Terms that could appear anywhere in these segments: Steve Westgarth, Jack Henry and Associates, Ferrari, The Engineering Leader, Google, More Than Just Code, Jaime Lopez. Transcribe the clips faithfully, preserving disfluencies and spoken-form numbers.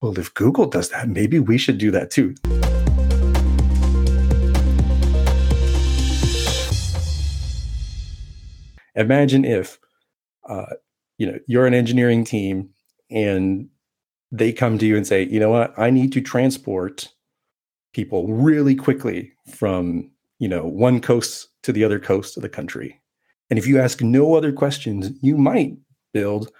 well, if Google does that, maybe we should do that too. Imagine if, uh, you know, you're an engineering team and they come to you and say, you know what, I need to transport people really quickly from, you know, one coast to the other coast of the country. And if you ask no other questions, you might build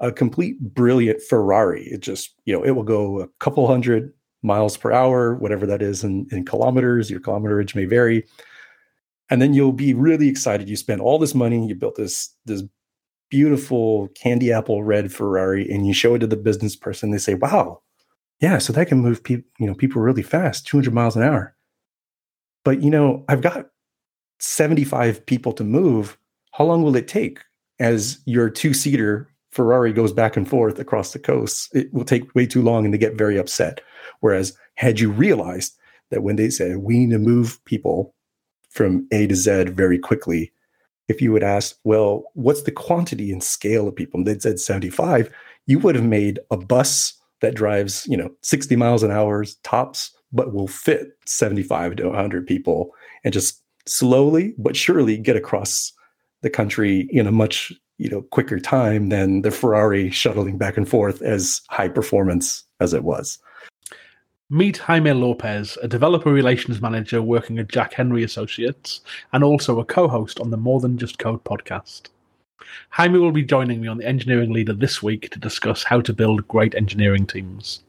a complete brilliant Ferrari. It just, you know, it will go a couple hundred miles per hour, whatever that is in, in kilometers, your kilometerage may vary. And then you'll be really excited. You spent all this money, you built this, this beautiful candy apple red Ferrari, and you show it to the business person. They say, wow, yeah, so that can move people, you know, people really fast, two hundred miles an hour. But, you know, I've got seventy-five people to move. How long will it take? As your two-seater Ferrari goes back and forth across the coast, it will take way too long, and they get very upset. Whereas had you realized that when they say, we need to move people from A to Z very quickly, if you would ask, well, what's the quantity and scale of people? And they said seventy-five, you would have made a bus that drives, you know, sixty miles an hour tops, but will fit seventy-five to one hundred people, and just slowly but surely get across the country in a much, you know, quicker time than the Ferrari shuttling back and forth as high performance as it was. Meet Jaime Lopez, a developer relations manager working at Jack Henry Associates, and also a co-host on the More Than Just Code podcast. Jaime will be joining me on The Engineering Leader this week to discuss how to build great engineering teams.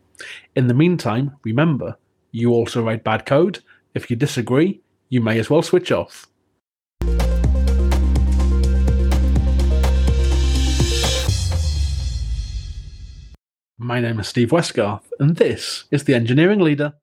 In the meantime, remember, you also write bad code. If you disagree, you may as well switch off. My name is Steve Westgarth, and this is The Engineering Leader.